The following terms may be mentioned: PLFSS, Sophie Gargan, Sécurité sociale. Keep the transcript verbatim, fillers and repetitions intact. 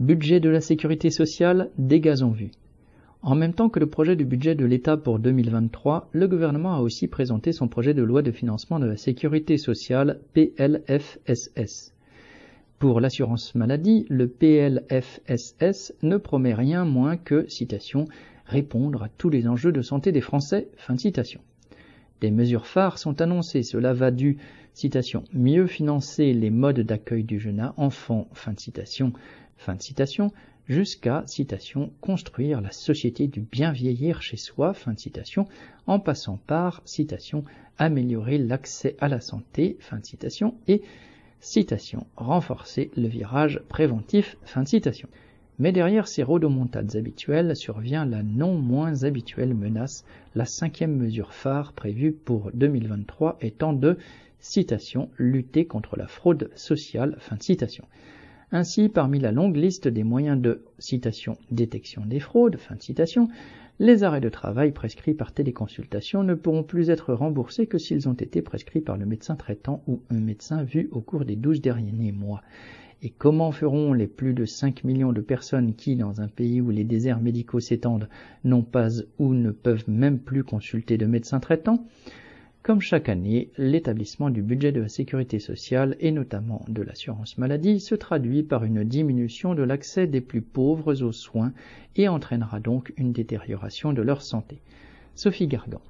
Budget de la sécurité sociale, dégâts en vue. En même temps que le projet du budget de l'État pour deux mille vingt-trois, le gouvernement a aussi présenté son projet de loi de financement de la sécurité sociale, P L F S S. Pour l'assurance maladie, le P L F S S ne promet rien moins que, citation, « répondre à tous les enjeux de santé des Français », fin de citation. Des mesures phares sont annoncées, cela va du, citation, « mieux financer les modes d'accueil du jeune enfant », fin de citation, fin de citation, jusqu'à, citation, « construire la société du bien vieillir chez soi », fin de citation, en passant par, citation, « améliorer l'accès à la santé », fin de citation, et, citation, « renforcer le virage préventif », fin de citation. Mais derrière ces rodomontades habituelles survient la non moins habituelle menace, la cinquième mesure phare prévue pour deux mille vingt-trois étant de, citation, « lutter contre la fraude sociale », fin de citation. Ainsi, parmi la longue liste des moyens de, citation, « détection des fraudes », fin de citation, les arrêts de travail prescrits par téléconsultation ne pourront plus être remboursés que s'ils ont été prescrits par le médecin traitant ou un médecin vu au cours des douze derniers mois. Et comment feront les plus de cinq millions de personnes qui, dans un pays où les déserts médicaux s'étendent, n'ont pas ou ne peuvent même plus consulter de médecin traitant ? Comme chaque année, l'établissement du budget de la sécurité sociale et notamment de l'assurance maladie se traduit par une diminution de l'accès des plus pauvres aux soins et entraînera donc une détérioration de leur santé. Sophie Gargan.